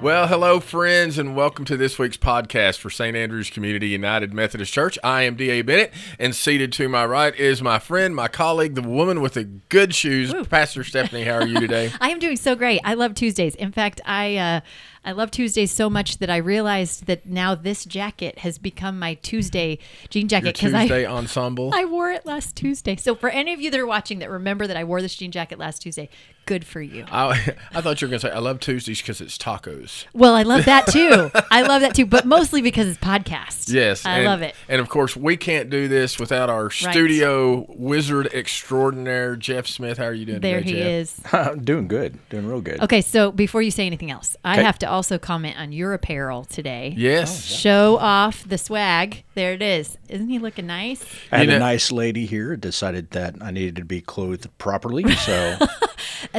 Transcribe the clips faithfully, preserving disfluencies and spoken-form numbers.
Well, hello, friends, and welcome to this week's podcast for Saint Andrew's Community United Methodist Church. I am D A. Bennett, and seated to my right is my friend, my colleague, the woman with the good shoes, Ooh. Pastor Stephanie. How are you today? I am doing so great. I love Tuesdays. In fact, I uh, I love Tuesdays so much that I realized that now this jacket has become my Tuesday jean jacket. Your Tuesday I, ensemble. I wore it last Tuesday. So for any of you that are watching that remember that I wore this jean jacket last Tuesday, good for you. I, I thought you were going to say, I love Tuesdays because it's tacos. Well, I love that too. I love that too, but mostly because it's podcast. Yes. I and, love it. And of course, we can't do this without our right. studio wizard extraordinaire, Jeff Smith. How are you doing there today, Jeff? There he is. I'm doing good. Doing real good. Okay, so before you say anything else, I okay. have to also comment on your apparel today. Yes. Oh, yeah. Show off the swag. There it is. Isn't he looking nice? I had you know, a nice lady here decided that I needed to be clothed properly, so...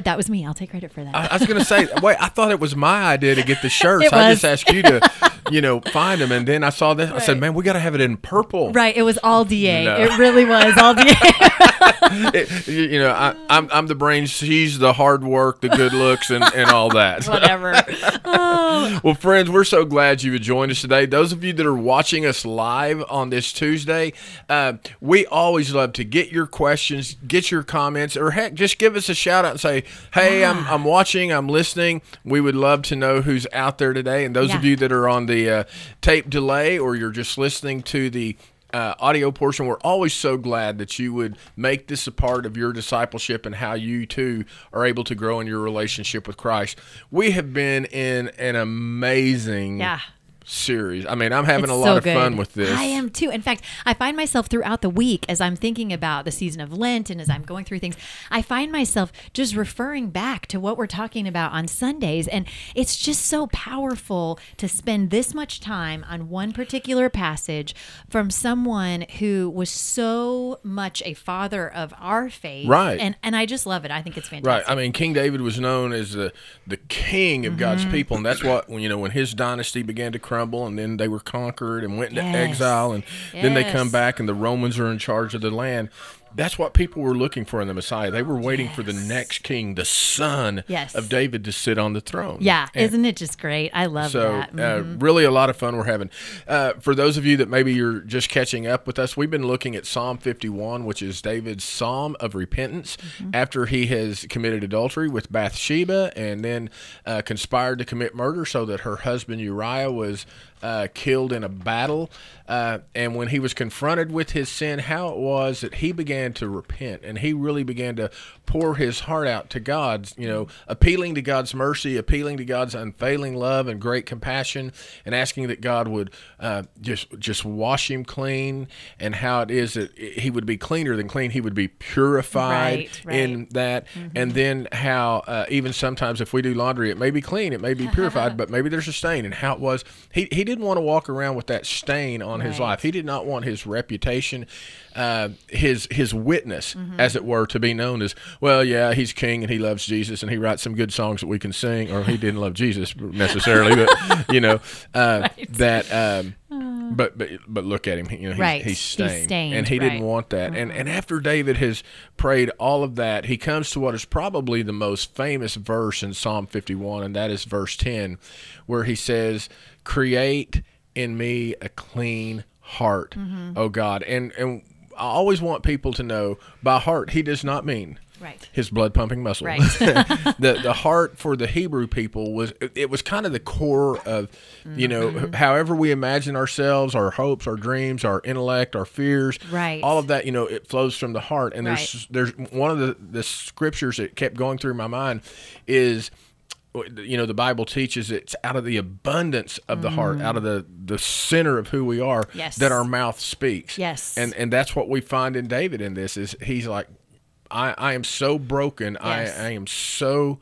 That was me. I'll take credit for that. I, I was going to say, wait, I thought it was my idea to get the shirts. I just asked you to, you know, find them. And then I saw this. Right. I said, man, we got to have it in purple. Right. It was all D A. No. It really was all D A. it, you, you know, I, I'm, I'm the brains. She's the hard work, the good looks, and, and all that. Whatever. Oh. Well, friends, we're so glad you would join us today. Those of you that are watching us live on this Tuesday, uh, we always love to get your questions, get your comments, or heck, just give us a shout out and say, hey, yeah. I'm I'm watching, I'm listening. We would love to know who's out there today. And those yeah. of you that are on the uh, tape delay or you're just listening to the Uh, audio portion, we're always so glad that you would make this a part of your discipleship and how you too are able to grow in your relationship with Christ. We have been in an amazing yeah. series. I mean, I'm having it's a lot so of good. fun with this. I am too. In fact, I find myself throughout the week as I'm thinking about the season of Lent and as I'm going through things, I find myself just referring back to what we're talking about on Sundays. And it's just so powerful to spend this much time on one particular passage from someone who was so much a father of our faith. Right. And and I just love it. I think it's fantastic. Right. I mean, King David was known as the, the king of mm-hmm. God's people. And that's what, you know, when his dynasty began to crumble, and then they were conquered and went into yes. exile, and yes. then they come back and the Romans are in charge of the land. That's what people were looking for in the Messiah. They were waiting yes. for the next king, the son yes. of David, to sit on the throne. Yeah, and isn't it just great? I love so, that. So mm-hmm. uh, really a lot of fun we're having. Uh, for those of you that maybe you're just catching up with us, we've been looking at Psalm fifty-one, which is David's psalm of repentance mm-hmm. after he has committed adultery with Bathsheba and then uh, conspired to commit murder so that her husband Uriah was Uh, killed in a battle, uh, and when he was confronted with his sin, how it was that he began to repent, and he really began to pour his heart out to God, you know, appealing to God's mercy, appealing to God's unfailing love and great compassion, and asking that God would uh, just just wash him clean, and how it is that he would be cleaner than clean, he would be purified right, right. in that, mm-hmm. and then how uh, even sometimes if we do laundry, it may be clean, it may be purified, but maybe there's a stain, and how it was, he, he did Didn't want to walk around with that stain on right. his life. He did not want his reputation, uh, his his witness, mm-hmm. as it were, to be known as, well, yeah, he's king and he loves Jesus and he writes some good songs that we can sing, or he didn't love Jesus necessarily, but you know uh, right. that. Um, But, but but look at him, you know, he's, right. he's, stained. he's stained, and he right. didn't want that. Mm-hmm. And and after David has prayed all of that, he comes to what is probably the most famous verse in Psalm fifty-one, and that is verse ten, where he says, "Create in me a clean heart, mm-hmm. O God." And and I always want people to know, by heart, he does not mean right. his blood-pumping muscle. Right. the the heart for the Hebrew people was, it was kind of the core of, you know, mm-hmm. however we imagine ourselves, our hopes, our dreams, our intellect, our fears, right. all of that, you know, it flows from the heart. And there's, right. there's one of the, the scriptures that kept going through my mind is, you know, the Bible teaches it's out of the abundance of the mm. heart, out of the, the center of who we are, yes. that our mouth speaks. Yes. And and that's what we find in David in this, is he's like, I, I am so broken. Yes. I, I am so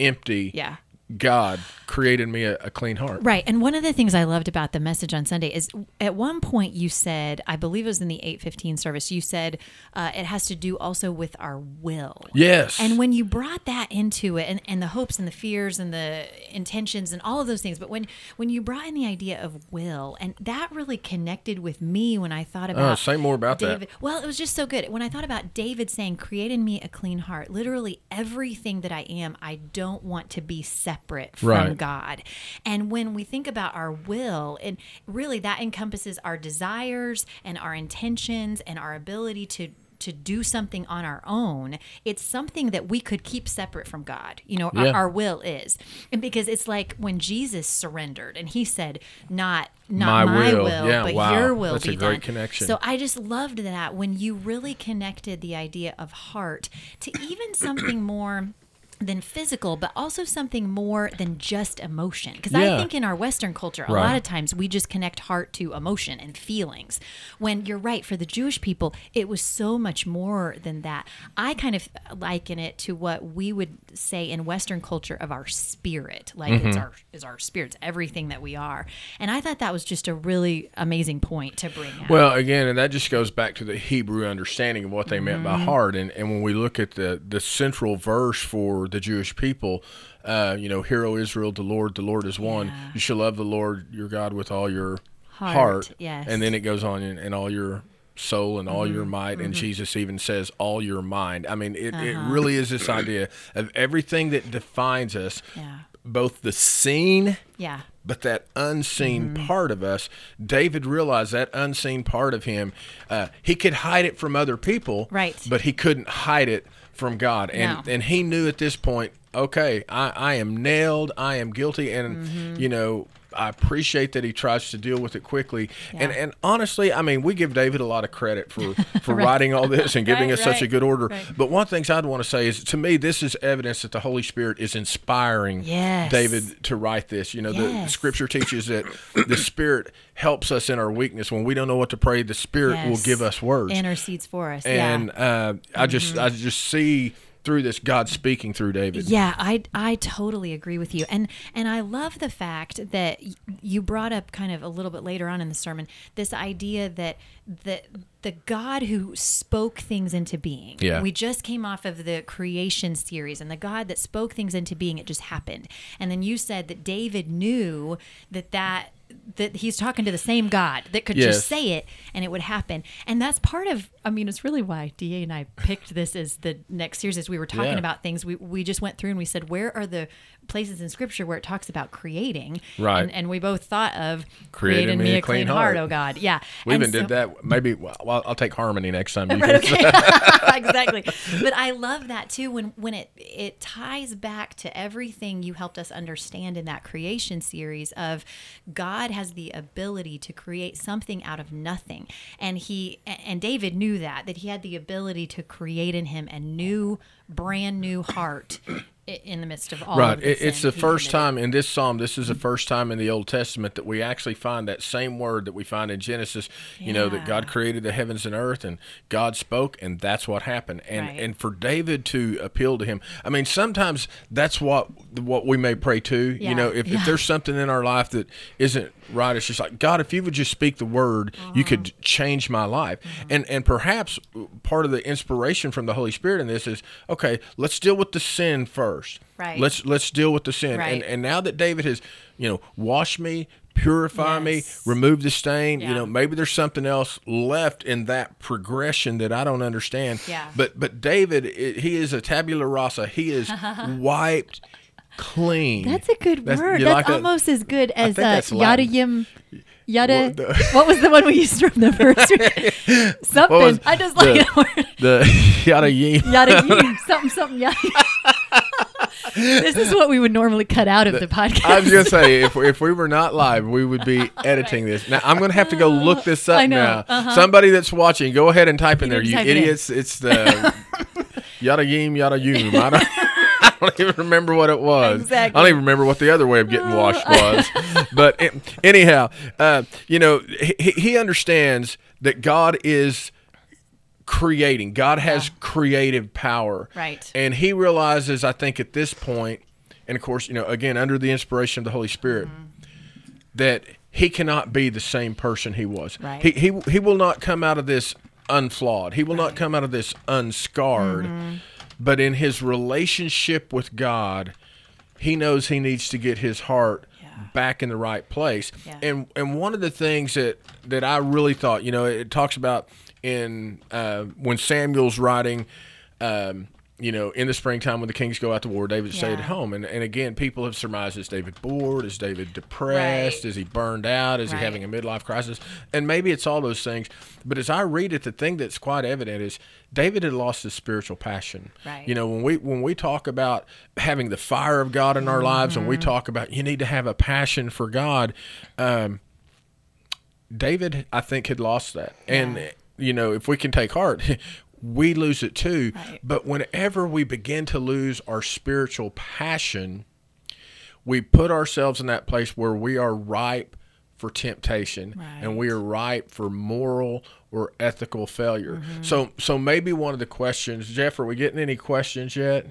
empty. Yeah. God created me a, a clean heart. Right. And one of the things I loved about the message on Sunday is at one point you said, I believe it was in the eight fifteen service, you said uh, it has to do also with our will. Yes. And when you brought that into it, and, and the hopes and the fears and the intentions and all of those things, but when, when you brought in the idea of will, and that really connected with me when I thought about... Uh, say more about David. That. Well, it was just so good. When I thought about David saying, create in me a clean heart, literally everything that I am, I don't want to be separate from right. God. And when we think about our will, and really that encompasses our desires and our intentions and our ability to to do something on our own, it's something that we could keep separate from God. You know, yeah. our, our will is. And because it's like when Jesus surrendered and he said, not not my, my will, will yeah, but wow. your will That's be a great done. Connection. So I just loved that when you really connected the idea of heart to even something more than physical, but also something more than just emotion. Because yeah. I think in our Western culture, a right. lot of times we just connect heart to emotion and feelings. When you're right, for the Jewish people, it was so much more than that. I kind of liken it to what we would say in Western culture of our spirit. Like mm-hmm. it's our is our spirit, it's everything that we are. And I thought that was just a really amazing point to bring out. Well, again, and that just goes back to the Hebrew understanding of what they mm-hmm. meant by heart. And and when we look at the the central verse for the Jewish people, uh, you know, hear, O Israel, the Lord, the Lord is one. Yeah. You shall love the Lord your God with all your heart. heart. Yes. And then it goes on, and, and all your soul and all mm-hmm. your might. Mm-hmm. And Jesus even says all your mind. I mean, it, uh-huh. it really is this idea of everything that defines us, yeah. both the seen, yeah. but that unseen mm-hmm. part of us. David realized that unseen part of him, uh, he could hide it from other people, right. but he couldn't hide it from God. And no. and he knew at this point, okay, I, I am nailed, I am guilty, and mm-hmm. you know, I appreciate that he tries to deal with it quickly. Yeah. And and honestly, I mean, we give David a lot of credit for, for right. writing all this and giving right, us right. such a good order. Right. But one of the things I'd want to say is, to me, this is evidence that the Holy Spirit is inspiring yes. David to write this. You know, yes. the, the scripture teaches that the Spirit helps us in our weakness. When we don't know what to pray, the Spirit yes. will give us words. Intercedes for us. And yeah. uh, I mm-hmm. just I just see... through this, God speaking through David. Yeah, I I totally agree with you. And and I love the fact that you brought up kind of a little bit later on in the sermon, this idea that the, the God who spoke things into being. Yeah. We just came off of the creation series, and the God that spoke things into being, it just happened. And then you said that David knew that that that he's talking to the same God that could yes. just say it and it would happen. And that's part of, I mean, it's really why D A and I picked this as the next series. As we were talking yeah. about things, we, we just went through and we said, where are the places in scripture where it talks about creating? Right. And, and we both thought of creating me a, a clean, clean heart, heart, oh God. Yeah. We and even so, did that. Maybe well, I'll take harmony next time. You right, okay. Exactly. But I love that too. When, when it, it ties back to everything you helped us understand in that creation series of God God has the ability to create something out of nothing. And he and David knew that, that he had the ability to create in him a new, brand new heart in the midst of all right. of this. Right. It's the first time in this psalm, this is the first time in the Old Testament that we actually find that same word that we find in Genesis, yeah. you know, that God created the heavens and earth and God spoke and that's what happened. And right. and for David to appeal to him, I mean, sometimes that's what what we may pray to. Yeah. You know, if, yeah. if there's something in our life that isn't right, it's just like, God, if you would just speak the word, uh-huh. you could change my life. Uh-huh. And and perhaps part of the inspiration from the Holy Spirit in this is, okay, let's deal with the sin first. Right. Let's let's deal with the sin. Right. And and now that David has, you know, washed me, purify yes. me, remove the stain, yeah. you know, maybe there's something else left in that progression that I don't understand. Yeah. But but David, it, he is a tabula rasa. He is wiped clean. That's a good that's, word. That's like almost that? As good as uh, yada yim. Yada, well, what was the one we used to remember? Something. Was, I just like the, that word. The yada yim. Yada yim. Something, something, yada yim. This is what we would normally cut out of the, the podcast. I was going to say, if, if we were not live, we would be editing right. this. Now, I'm going to have to go look this up now. Uh-huh. Somebody that's watching, go ahead and type you in there, you idiots. It it's the yada yim, yada yum. I don't I don't even remember what it was. Exactly. I don't even remember what the other way of getting washed was. But it, anyhow, uh, you know, he, he understands that God is creating. God has yeah. creative power. Right. And he realizes, I think at this point, and of course, you know, again, under the inspiration of the Holy Spirit, mm-hmm. that he cannot be the same person he was. Right. He, he he will not come out of this unflawed. He will right. not come out of this unscarred. Mm-hmm. But in his relationship with God, he knows he needs to get his heart yeah. back in the right place. Yeah. And and one of the things that, that I really thought, you know, it talks about in uh, when Samuel's writing, um, you know, in the springtime when the kings go out to war, David yeah. stayed at home. And and again, people have surmised, is David bored? Is David depressed? Right. Is he burned out? Is right. he having a midlife crisis? And maybe it's all those things. But as I read it, the thing that's quite evident is David had lost his spiritual passion. Right. You know, when we when we talk about having the fire of God in our mm-hmm. lives, and we talk about you need to have a passion for God, um, David, I think, had lost that. Yeah. And, you know, if we can take heart, we lose it too. Right. But whenever we begin to lose our spiritual passion, we put ourselves in that place where we are ripe for temptation right. and we are ripe for moral or ethical failure. Mm-hmm. So so maybe one of the questions, Jeff, are we getting any questions yet?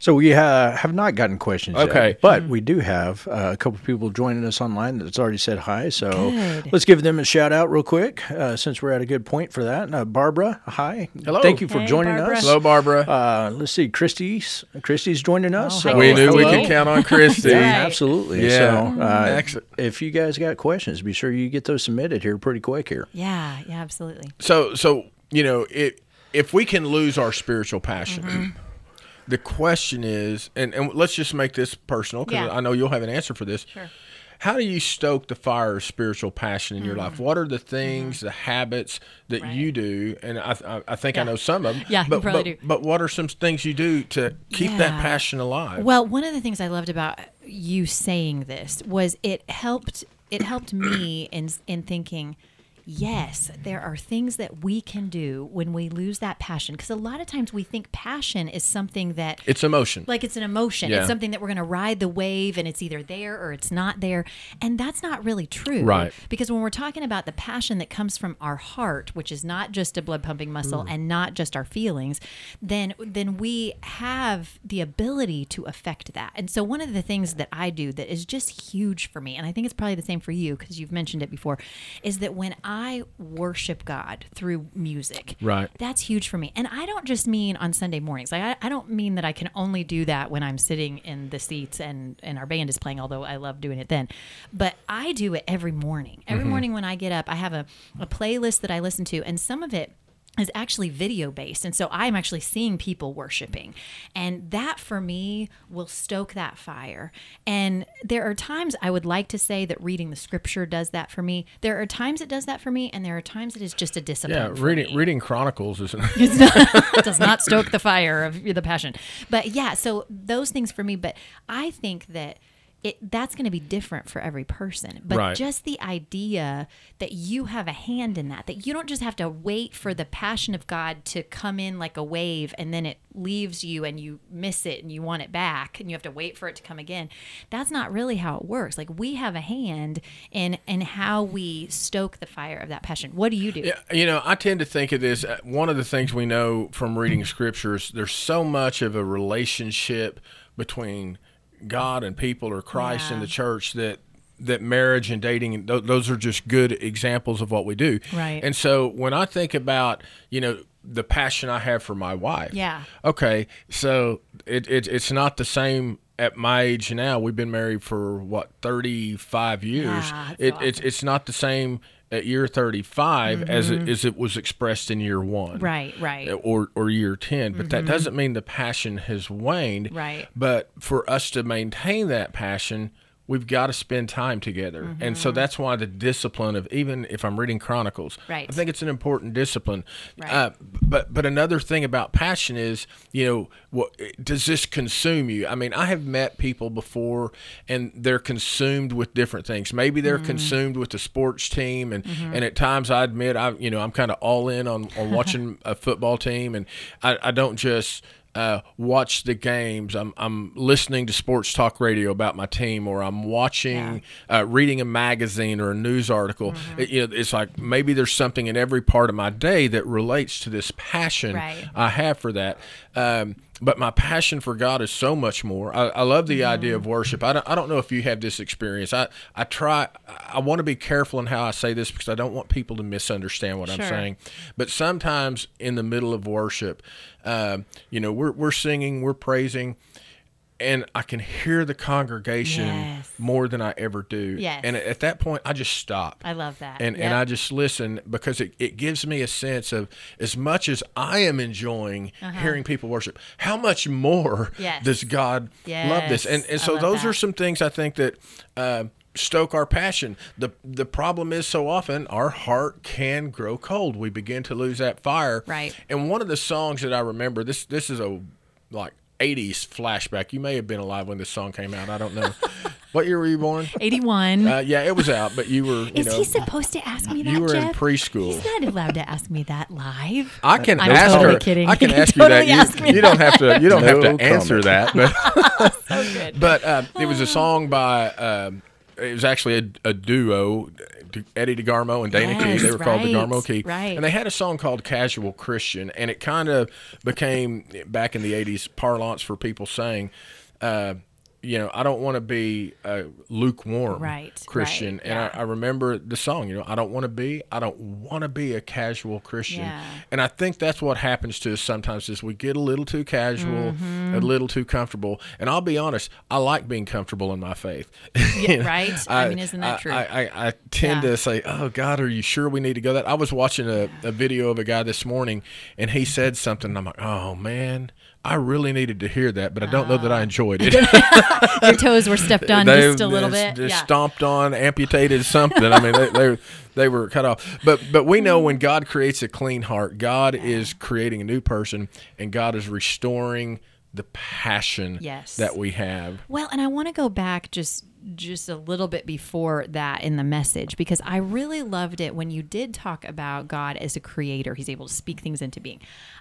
So we uh, have not gotten questions okay. yet, but mm-hmm. we do have uh, a couple of people joining us online that's already said hi, so good. Let's give them a shout-out real quick uh, since we're at a good point for that. Uh, Barbara, hi. Hello. Thank you for hey, joining Barbara. us. Hello, Barbara. Uh, let's see, Christy's Christy's joining us. Oh, so we knew hello. we could count on Christy. Yeah, absolutely. Yeah. So uh, Excellent. If you guys got questions, be sure you get those submitted here pretty quick here. Yeah, yeah, absolutely. So, so you know, it, if we can lose our spiritual passion, mm-hmm. the question is, and, and let's just make this personal because yeah. I know you'll have an answer for this. Sure. How do you stoke the fire of spiritual passion in mm-hmm. your life? What are the things, mm-hmm. the habits that right. you do? And I I, I think yeah. I know some of them. Yeah, but, you probably but, do. But what are some things you do to keep yeah. that passion alive? Well, one of the things I loved about you saying this was it helped it helped me in in thinking, yes, there are things that we can do when we lose that passion. Because a lot of times we think passion is something that... It's emotion. Like it's an emotion. Yeah. It's something that we're going to ride the wave and it's either there or it's not there. And that's not really true. Right. Because when we're talking about the passion that comes from our heart, which is not just a blood pumping muscle mm. and not just our feelings, then then we have the ability to affect that. And so one of the things that I do that is just huge for me, and I think it's probably the same for you because you've mentioned it before, is that when I... I worship God through music. Right. That's huge for me. And I don't just mean on Sunday mornings. Like, I, I don't mean that I can only do that when I'm sitting in the seats and, and our band is playing, although I love doing it then. But I do it every morning. Every mm-hmm. morning when I get up, I have a, a playlist that I listen to, and some of it is actually video based. And so I'm actually seeing people worshiping. And that for me will stoke that fire. And there are times I would like to say that reading the scripture does that for me. There are times it does that for me. And there are times it is just a discipline. Yeah, reading, reading Chronicles is not, it does not stoke the fire of the passion. But yeah, so those things for me. But I think that It, that's going to be different for every person. But right. just the idea that you have a hand in that, that you don't just have to wait for the passion of God to come in like a wave and then it leaves you and you miss it and you want it back and you have to wait for it to come again. That's not really how it works. Like we have a hand in, in how we stoke the fire of that passion. What do you do? Yeah, you know, I tend to think of this. Uh, one of the things we know from reading scriptures, there's so much of a relationship between God and people or Christ yeah. and the church that that marriage and dating and th- those are just good examples of what we do. Right. And so when I think about, you know, the passion I have for my wife. Yeah. Okay. So it, it it's not the same at my age now. We've been married for what thirty-five years. Yeah, it so it's it's not the same at year thirty-five mm-hmm. as it as it was expressed in year one. Right, right. Or or year ten. But mm-hmm. that doesn't mean the passion has waned. Right. But for us to maintain that passion, we've got to spend time together. Mm-hmm. And so that's why the discipline of, even if I'm reading Chronicles, right. I think it's an important discipline. Right. Uh, but but another thing about passion is, you know, what, does this consume you? I mean, I have met people before and they're consumed with different things. Maybe they're mm-hmm. consumed with the sports team. And, mm-hmm. and at times I admit, I you know, I'm kind of all in on, on watching a football team. And I, I don't just... Uh, watch the games. I'm I'm listening to sports talk radio about my team, or I'm watching, yeah. uh, reading a magazine or a news article. Mm-hmm. It, you know, it's like maybe there's something in every part of my day that relates to this passion right. I have for that. Um, But my passion for God is so much more. I, I love the mm-hmm. idea of worship. I don't, I don't know if you have this experience. I, I try. I want to be careful in how I say this because I don't want people to misunderstand what sure. I'm saying. But sometimes in the middle of worship, uh, you know, we're we're singing, we're praising, and I can hear the congregation yes. more than I ever do. Yes. And at that point, I just stop. I love that. And yep. and I just listen because it, it gives me a sense of, as much as I am enjoying uh-huh. hearing people worship, how much more yes. does God yes. love this? And and so those that. are some things I think that uh, stoke our passion. The the problem is so often our heart can grow cold. We begin to lose that fire. Right. And one of the songs that I remember, this this is a like, eighties flashback. You may have been alive when this song came out. I don't know. What year were you born? eighty-one. Uh, yeah, it was out, but you were. You Is know, he supposed to ask me that? You were Jeff? In preschool. He's not allowed to ask me that live. I can I'm ask totally her. Kidding. I can, can ask totally you that. Ask you, you that. Don't have to. You don't no have to answer comment. That. But, so good. But uh, it was a song by. Uh, it was actually a, a duo. Eddie DeGarmo and Dana yes, Key. They were right, called DeGarmo Key. Right. And they had a song called Casual Christian, and it kind of became, back in the eighties, parlance for people saying, uh, you know, I don't want to be a lukewarm right, Christian. Right, and yeah. I, I remember the song, you know, I don't want to be, I don't want to be a casual Christian. Yeah. And I think that's what happens to us sometimes is we get a little too casual, mm-hmm. a little too comfortable. And I'll be honest, I like being comfortable in my faith. Yeah, you know, right? I, I mean, isn't that true? I, I, I tend yeah. to say, oh, God, are you sure we need to go that? I was watching a, a video of a guy this morning, and he said something, and I'm like, oh, man. I really needed to hear that, but I don't uh, know that I enjoyed it. Your toes were stepped on they, just a little bit. They yeah. stomped on, amputated something. I mean, they, they they were cut off. But but we know when God creates a clean heart, God yeah. is creating a new person, and God is restoring the passion yes. that we have. Well, and I want to go back just just a little bit before that in the message, because I really loved it when you did talk about God as a creator. He's able to speak things into being.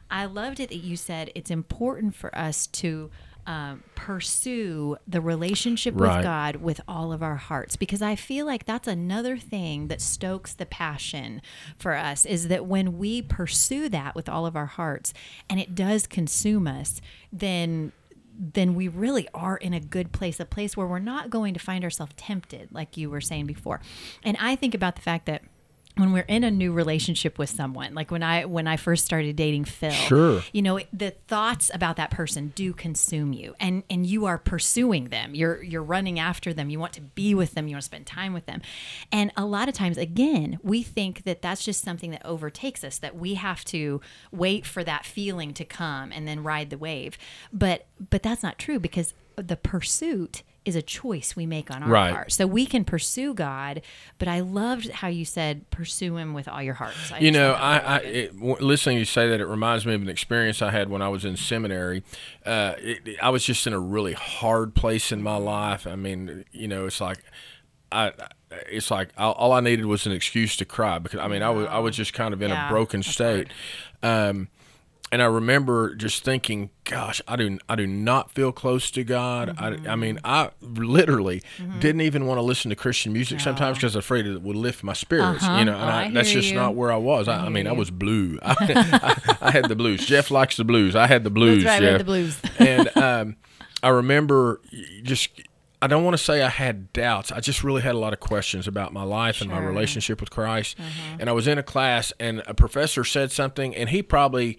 I loved it that you said it's important for us to um, pursue the relationship right. with God with all of our hearts, because I feel like that's another thing that stokes the passion for us, is that when we pursue that with all of our hearts and it does consume us, then then we really are in a good place, a place where we're not going to find ourselves tempted, like you were saying before. And I think about the fact that when we're in a new relationship with someone, like when I when I first started dating Phil, sure. you know, the thoughts about that person do consume you, and and you are pursuing them. You're you're running after them. You want to be with them. You want to spend time with them. And a lot of times, again, we think that that's just something that overtakes us, that we have to wait for that feeling to come and then ride the wave. But but that's not true, because the pursuit is a choice we make on our right. part. So we can pursue God, but I loved how you said, pursue him with all your heart. So you know, I, I it, w- listening to you say that, it reminds me of an experience I had when I was in seminary. Uh, it, it, I was just in a really hard place in my life. I mean, you know, it's like, I, it's like I'll, all I needed was an excuse to cry, because I mean, I was, I was just kind of in yeah, a broken state. Um, And I remember just thinking, gosh, I do I do not feel close to God. Mm-hmm. I, I mean, I literally mm-hmm. didn't even want to listen to Christian music no. sometimes, because I was afraid it would lift my spirits. Uh-huh. You know, and oh, I, I that's just you. Not where I was. I, I, I mean, you. I was blue. I, I, I had the blues. Jeff likes the blues. I had the blues. That's right, Jeff. I had the blues. And um, I remember just, I don't want to say I had doubts. I just really had a lot of questions about my life sure. and my relationship with Christ. Mm-hmm. And I was in a class, and a professor said something, and he probably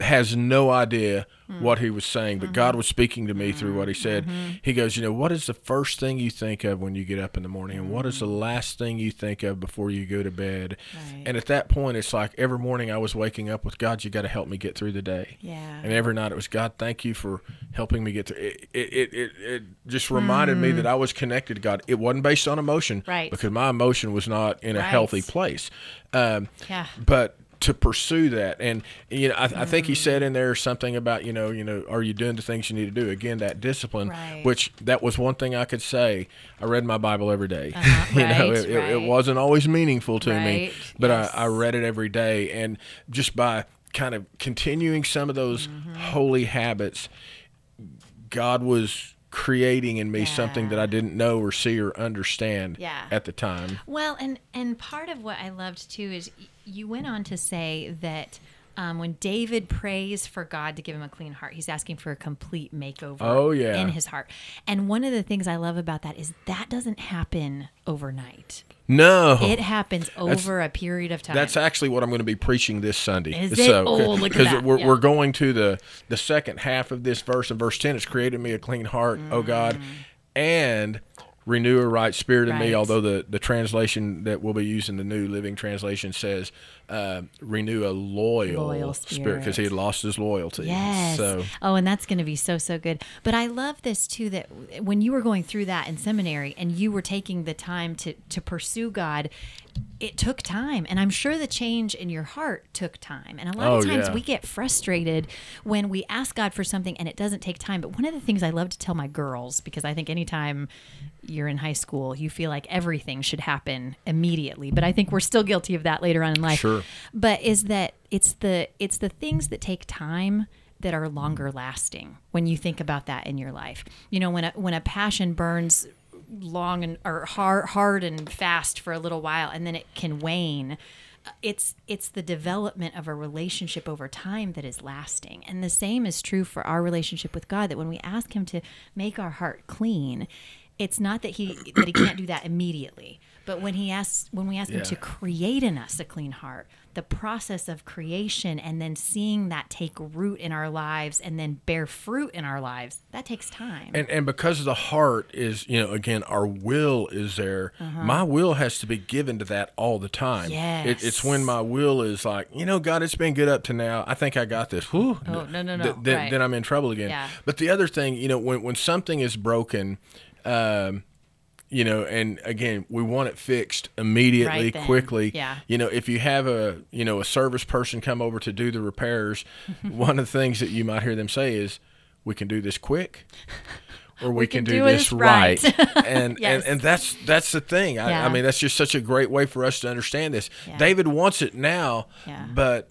has no idea mm. what he was saying, but mm-hmm. God was speaking to me mm-hmm. through what he said. Mm-hmm. He goes, you know, what is the first thing you think of when you get up in the morning, and what is the last thing you think of before you go to bed? Right. And at that point, it's like every morning I was waking up with, God, you got to help me get through the day. Yeah. And every night it was, God, thank you for helping me get through. It It, it, it, it just reminded mm. me that I was connected to God. It wasn't based on emotion, right? Because my emotion was not in a right. healthy place. Um, yeah. But to pursue that, and you know, I, mm. I think he said in there something about, you know, you know, are you doing the things you need to do? Again, that discipline, right. which that was one thing I could say. I read my Bible every day. Uh-huh. you right, know, it, right. it wasn't always meaningful to right. me, but yes. I, I read it every day, and just by kind of continuing some of those mm-hmm. holy habits, God was creating in me yeah. something that I didn't know or see or understand yeah. at the time. Well, and, and part of what I loved too is you went on to say that Um, when David prays for God to give him a clean heart, he's asking for a complete makeover oh, yeah. in his heart. And one of the things I love about that is that doesn't happen overnight. No. It happens over that's, a period of time. That's actually what I'm going to be preaching this Sunday. Is it? So, oh, look at that. Because we're, yeah. we're going to the, the second half of this verse. In verse ten, it's created me a clean heart, mm. O God, and renew a right spirit in right. me, although the, the translation that we'll be using, the New Living Translation, says uh, renew a loyal, loyal spirit, because he had lost his loyalty. Yes. So. Oh, and that's going to be so, so good. But I love this, too, that when you were going through that in seminary and you were taking the time to, to pursue God, it took time. And I'm sure the change in your heart took time. And a lot oh, of times yeah. we get frustrated when we ask God for something and it doesn't take time. But one of the things I love to tell my girls, because I think anytime you're in high school, you feel like everything should happen immediately. But I think we're still guilty of that later on in life. Sure. But is that it's the it's the things that take time that are longer lasting when you think about that in your life. You know, when a, when a passion burns long and or hard, hard and fast for a little while and then it can wane, it's it's the development of a relationship over time that is lasting. And the same is true for our relationship with God, that when we ask him to make our heart clean, it's not that he that he can't do that immediately, but when he asks, when we ask yeah. him to create in us a clean heart, the process of creation and then seeing that take root in our lives and then bear fruit in our lives, that takes time. And and because the heart is, you know, again, our will is there. Uh-huh. My will has to be given to that all the time. Yes. It, it's when my will is like, you know, God, it's been good up to now. I think I got this. Whew. Oh no no no! Th- th- right. Then I'm in trouble again. Yeah. But the other thing, you know, when when something is broken. Um, you know, and again, we want it fixed immediately, right quickly. Yeah. You know, if you have a, you know, a service person come over to do the repairs, one of the things that you might hear them say is, we can do this quick or we, we can, can do, do this right. right. And, yes. and and that's that's the thing. I, yeah. I mean, that's just such a great way for us to understand this. Yeah. David wants it now, yeah. but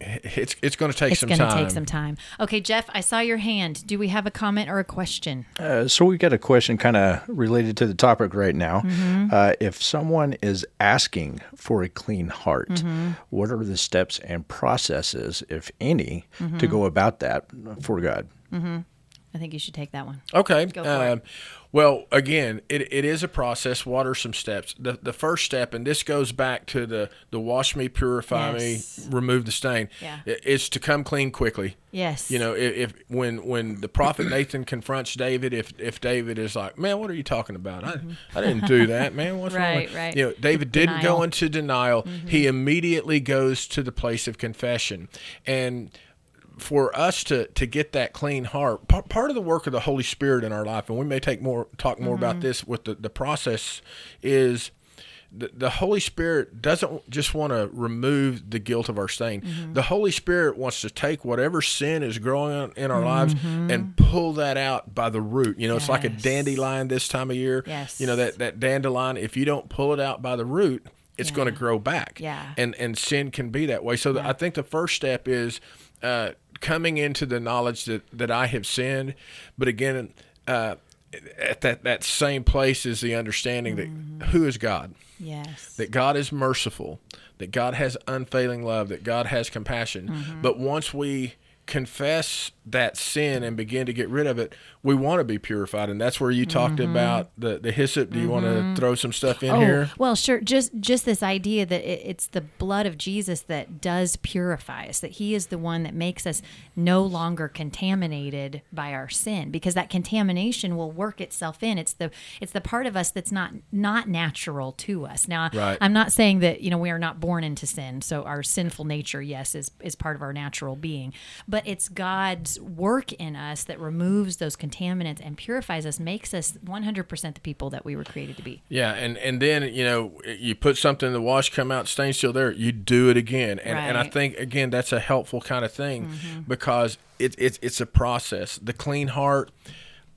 it's it's going to take it's some time. It's going to take some time. Okay, Jeff, I saw your hand. Do we have a comment or a question? Uh, so we've got a question kind of related to the topic right now. Mm-hmm. Uh, if someone is asking for a clean heart, mm-hmm. what are the steps and processes, if any, mm-hmm. to go about that for God? Mm-hmm. I think you should take that one. Okay. Go for um, it. Well, again, it, it is a process. What are some steps? The the first step, and this goes back to the, the wash me, purify yes. me, remove the stain, yeah. is to come clean quickly. Yes. You know, if, if when when the prophet Nathan confronts David, if if David is like, man, what are you talking about? I I didn't do that, man. What's right, wrong with? Right. You know, David denial. didn't go into denial. Mm-hmm. He immediately goes to the place of confession. And for us to, to get that clean heart, part, part of the work of the Holy Spirit in our life, and we may take more talk more mm-hmm. about this with the, the process, is the, the Holy Spirit doesn't just want to remove the guilt of our stain. Mm-hmm. The Holy Spirit wants to take whatever sin is growing on in our mm-hmm. lives and pull that out by the root. You know, yes. it's like a dandelion this time of year. Yes. You know, that, that dandelion, if you don't pull it out by the root, it's yeah. going to grow back. Yeah. And, and sin can be that way. So yeah. the, I think the first step is... Uh, coming into the knowledge that, that I have sinned, but again, uh, at that, that same place is the understanding mm-hmm. that who is God? Yes. That God is merciful, that God has unfailing love, that God has compassion. Mm-hmm. But once we confess that sin and begin to get rid of it, we want to be purified. And that's where you talked mm-hmm. about the, the hyssop. Do you mm-hmm. want to throw some stuff in oh, here? Well, sure. Just just this idea that it, it's the blood of Jesus that does purify us, that he is the one that makes us no longer contaminated by our sin, because that contamination will work itself in. It's the it's the part of us that's not not natural to us. Now, right. I'm not saying that, you know, we are not born into sin. So our sinful nature, yes, is, is part of our natural being. But it's God's work in us that removes those contaminants and purifies us, makes us one hundred percent the people that we were created to be. Yeah, and, and then, you know, you put something in the wash, come out, stain's still there, you do it again. And, right. and I think, again, that's a helpful kind of thing mm-hmm. because it, it, it's a process. The clean heart,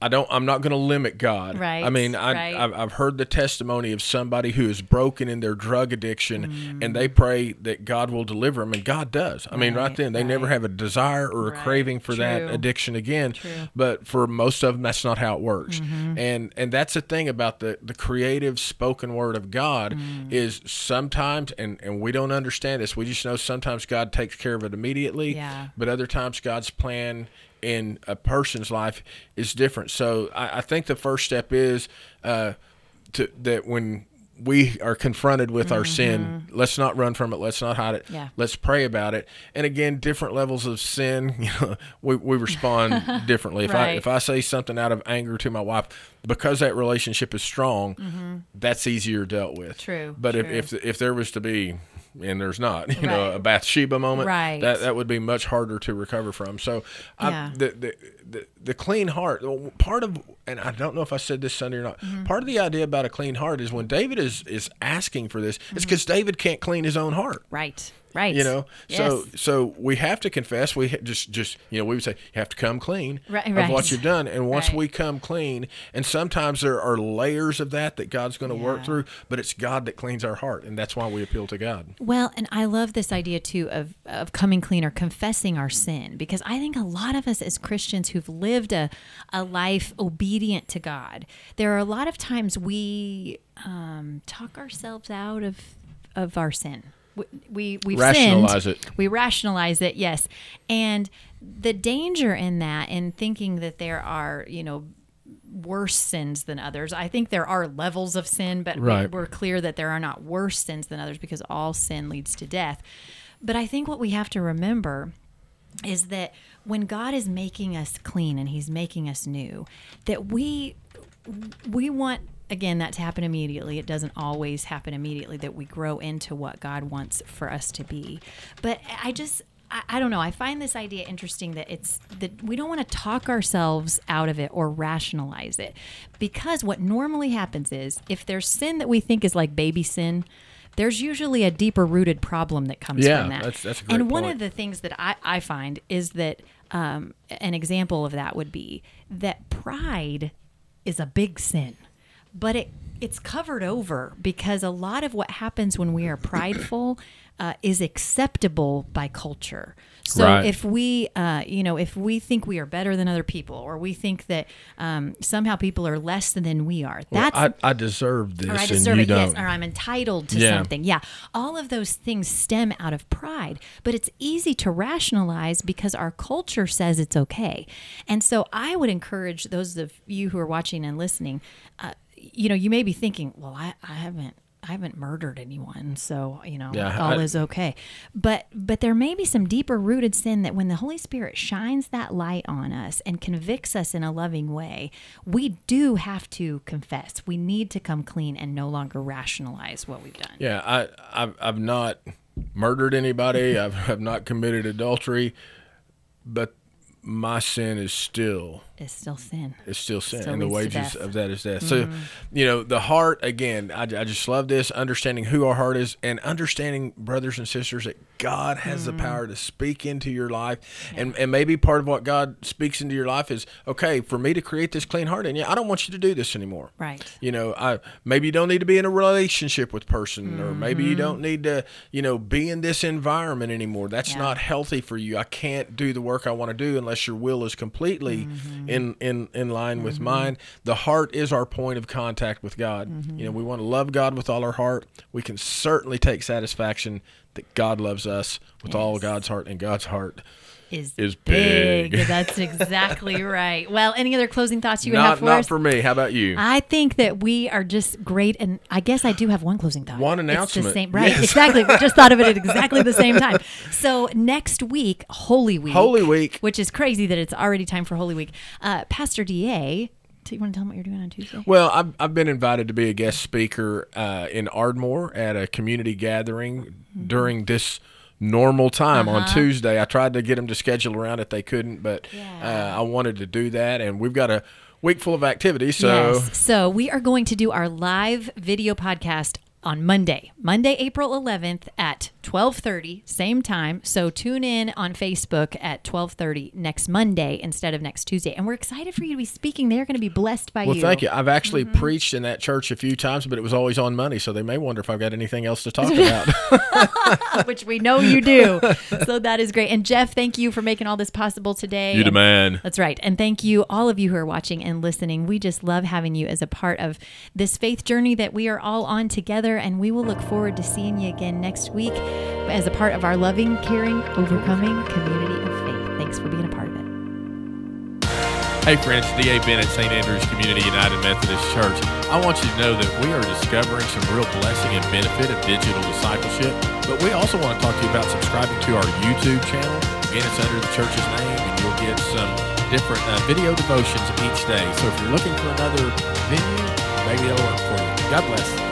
I don't, I'm not going to limit God. Right. I mean, I, right. I've, I've heard the testimony of somebody who is broken in their drug addiction mm. and they pray that God will deliver them, and God does. I right, mean, right then, they right. never have a desire or a right. craving for True. That addiction again. True. But for most of them, that's not how it works. Mm-hmm. And and that's the thing about the, the creative spoken word of God mm. is sometimes, and, and we don't understand this, we just know sometimes God takes care of it immediately, yeah. but other times God's plan in a person's life is different. So I, I think the first step is uh, to, that when we are confronted with mm-hmm. our sin, let's not run from it. Let's not hide it. Yeah. Let's pray about it. And again, different levels of sin, you know, we, we respond differently. If right. I if I say something out of anger to my wife, because that relationship is strong, mm-hmm. that's easier dealt with. True. But true. If, if if there was to be, and there's not, you right. know, a Bathsheba moment, right. that that would be much harder to recover from. So yeah. I, the, the the the clean heart, part of, and I don't know if I said this Sunday or not, mm-hmm. part of the idea about a clean heart is when David is, is asking for this, mm-hmm. it's because David can't clean his own heart. Right. Right. You know, yes. so so we have to confess. We just, just you know, we would say, you have to come clean right, of right. what you've done. And once right. we come clean, and sometimes there are layers of that that God's going to yeah. work through, but it's God that cleans our heart. And that's why we appeal to God. Well, and I love this idea, too, of, of coming clean or confessing our sin, because I think a lot of us as Christians who've lived a, a life obedient to God, there are a lot of times we um, talk ourselves out of of our sin. We, we we've rationalize sinned. It. We rationalize it, yes. And the danger in that, in thinking that there are, you know, worse sins than others. I think there are levels of sin, but right. we're clear that there are not worse sins than others, because all sin leads to death. But I think what we have to remember is that when God is making us clean and He's making us new, that we we want. Again, that to happen immediately. It doesn't always happen immediately that we grow into what God wants for us to be. But I just, I, I don't know. I find this idea interesting that it's that we don't want to talk ourselves out of it or rationalize it, because what normally happens is if there's sin that we think is like baby sin, there's usually a deeper rooted problem that comes yeah, from that. That's, that's a great and one point. Of the things that I, I find is that um, an example of that would be that pride is a big sin. But it it's covered over, because a lot of what happens when we are prideful uh, is acceptable by culture. So right. if we, uh, you know, if we think we are better than other people, or we think that um, somehow people are less than we are, that's well, I, I deserve this, or I deserve and you it, don't. Yes, or I'm entitled to yeah. something. Yeah, all of those things stem out of pride, but it's easy to rationalize because our culture says it's okay. And so I would encourage those of you who are watching and listening. Uh, you know, you may be thinking, well, I, I haven't. I haven't murdered anyone, so, you know, yeah, all I, is okay. But but there may be some deeper rooted sin that when the Holy Spirit shines that light on us and convicts us in a loving way, we do have to confess. We need to come clean and no longer rationalize what we've done. Yeah, I, I've, I've not murdered anybody. I've, I've not committed adultery, but my sin is still it's still sin it's still sin still and the wages of that is death. Mm-hmm. So you know, the heart again, I, I just love this, understanding who our heart is and understanding, brothers and sisters, that God has mm-hmm. the power to speak into your life. Yeah. and and maybe part of what God speaks into your life is, okay, for me to create this clean heart in you, I don't want you to do this anymore. Right. You know, I maybe you don't need to be in a relationship with person, mm-hmm. or maybe you don't need to, you know, be in this environment anymore. That's yeah. not healthy for you. I can't do the work I want to do unless your will is completely mm-hmm. in, in, in line mm-hmm. with mine. The heart is our point of contact with God. Mm-hmm. You know, we want to love God with all our heart. We can certainly take satisfaction that God loves us with yes. all God's heart, and God's heart is, is big. big. That's exactly right. Well, any other closing thoughts you would not, have for not us? Not for me. How about you? I think that we are just great, and I guess I do have one closing thought. One announcement. It's the same, right, yes. exactly. We just thought of it at exactly the same time. So next week, Holy Week. Holy Week. Which is crazy that it's already time for Holy Week. Uh, Pastor D A, you want to tell them what you're doing on Tuesday? Well, I've, I've been invited to be a guest speaker uh, in Ardmore at a community gathering mm-hmm. during this normal time uh-huh. on Tuesday. I tried to get them to schedule around it. They couldn't, but yeah. uh, I wanted to do that. And we've got a week full of activity. So, yes. so we are going to do our live video podcast on Monday, Monday, April eleventh at twelve thirty, same time. So tune in on Facebook at twelve thirty next Monday instead of next Tuesday. And we're excited for you to be speaking. They're going to be blessed by well, you. Well, thank you. I've actually mm-hmm. preached in that church a few times, but it was always on Monday. So they may wonder if I've got anything else to talk about. Which we know you do. So that is great. And Jeff, thank you for making all this possible today. You the man. That's right. And thank you, all of you who are watching and listening. We just love having you as a part of this faith journey that we are all on together. And we will look forward to seeing you again next week as a part of our loving, caring, overcoming community of faith. Thanks for being a part of it. Hey friends, D A. Bennett, Saint Andrew's Community United Methodist Church. I want you to know that we are discovering some real blessing and benefit of digital discipleship, but we also want to talk to you about subscribing to our YouTube channel. Again, it's under the church's name, and you'll get some different uh, video devotions each day. So if you're looking for another venue, maybe it'll work for you. God bless.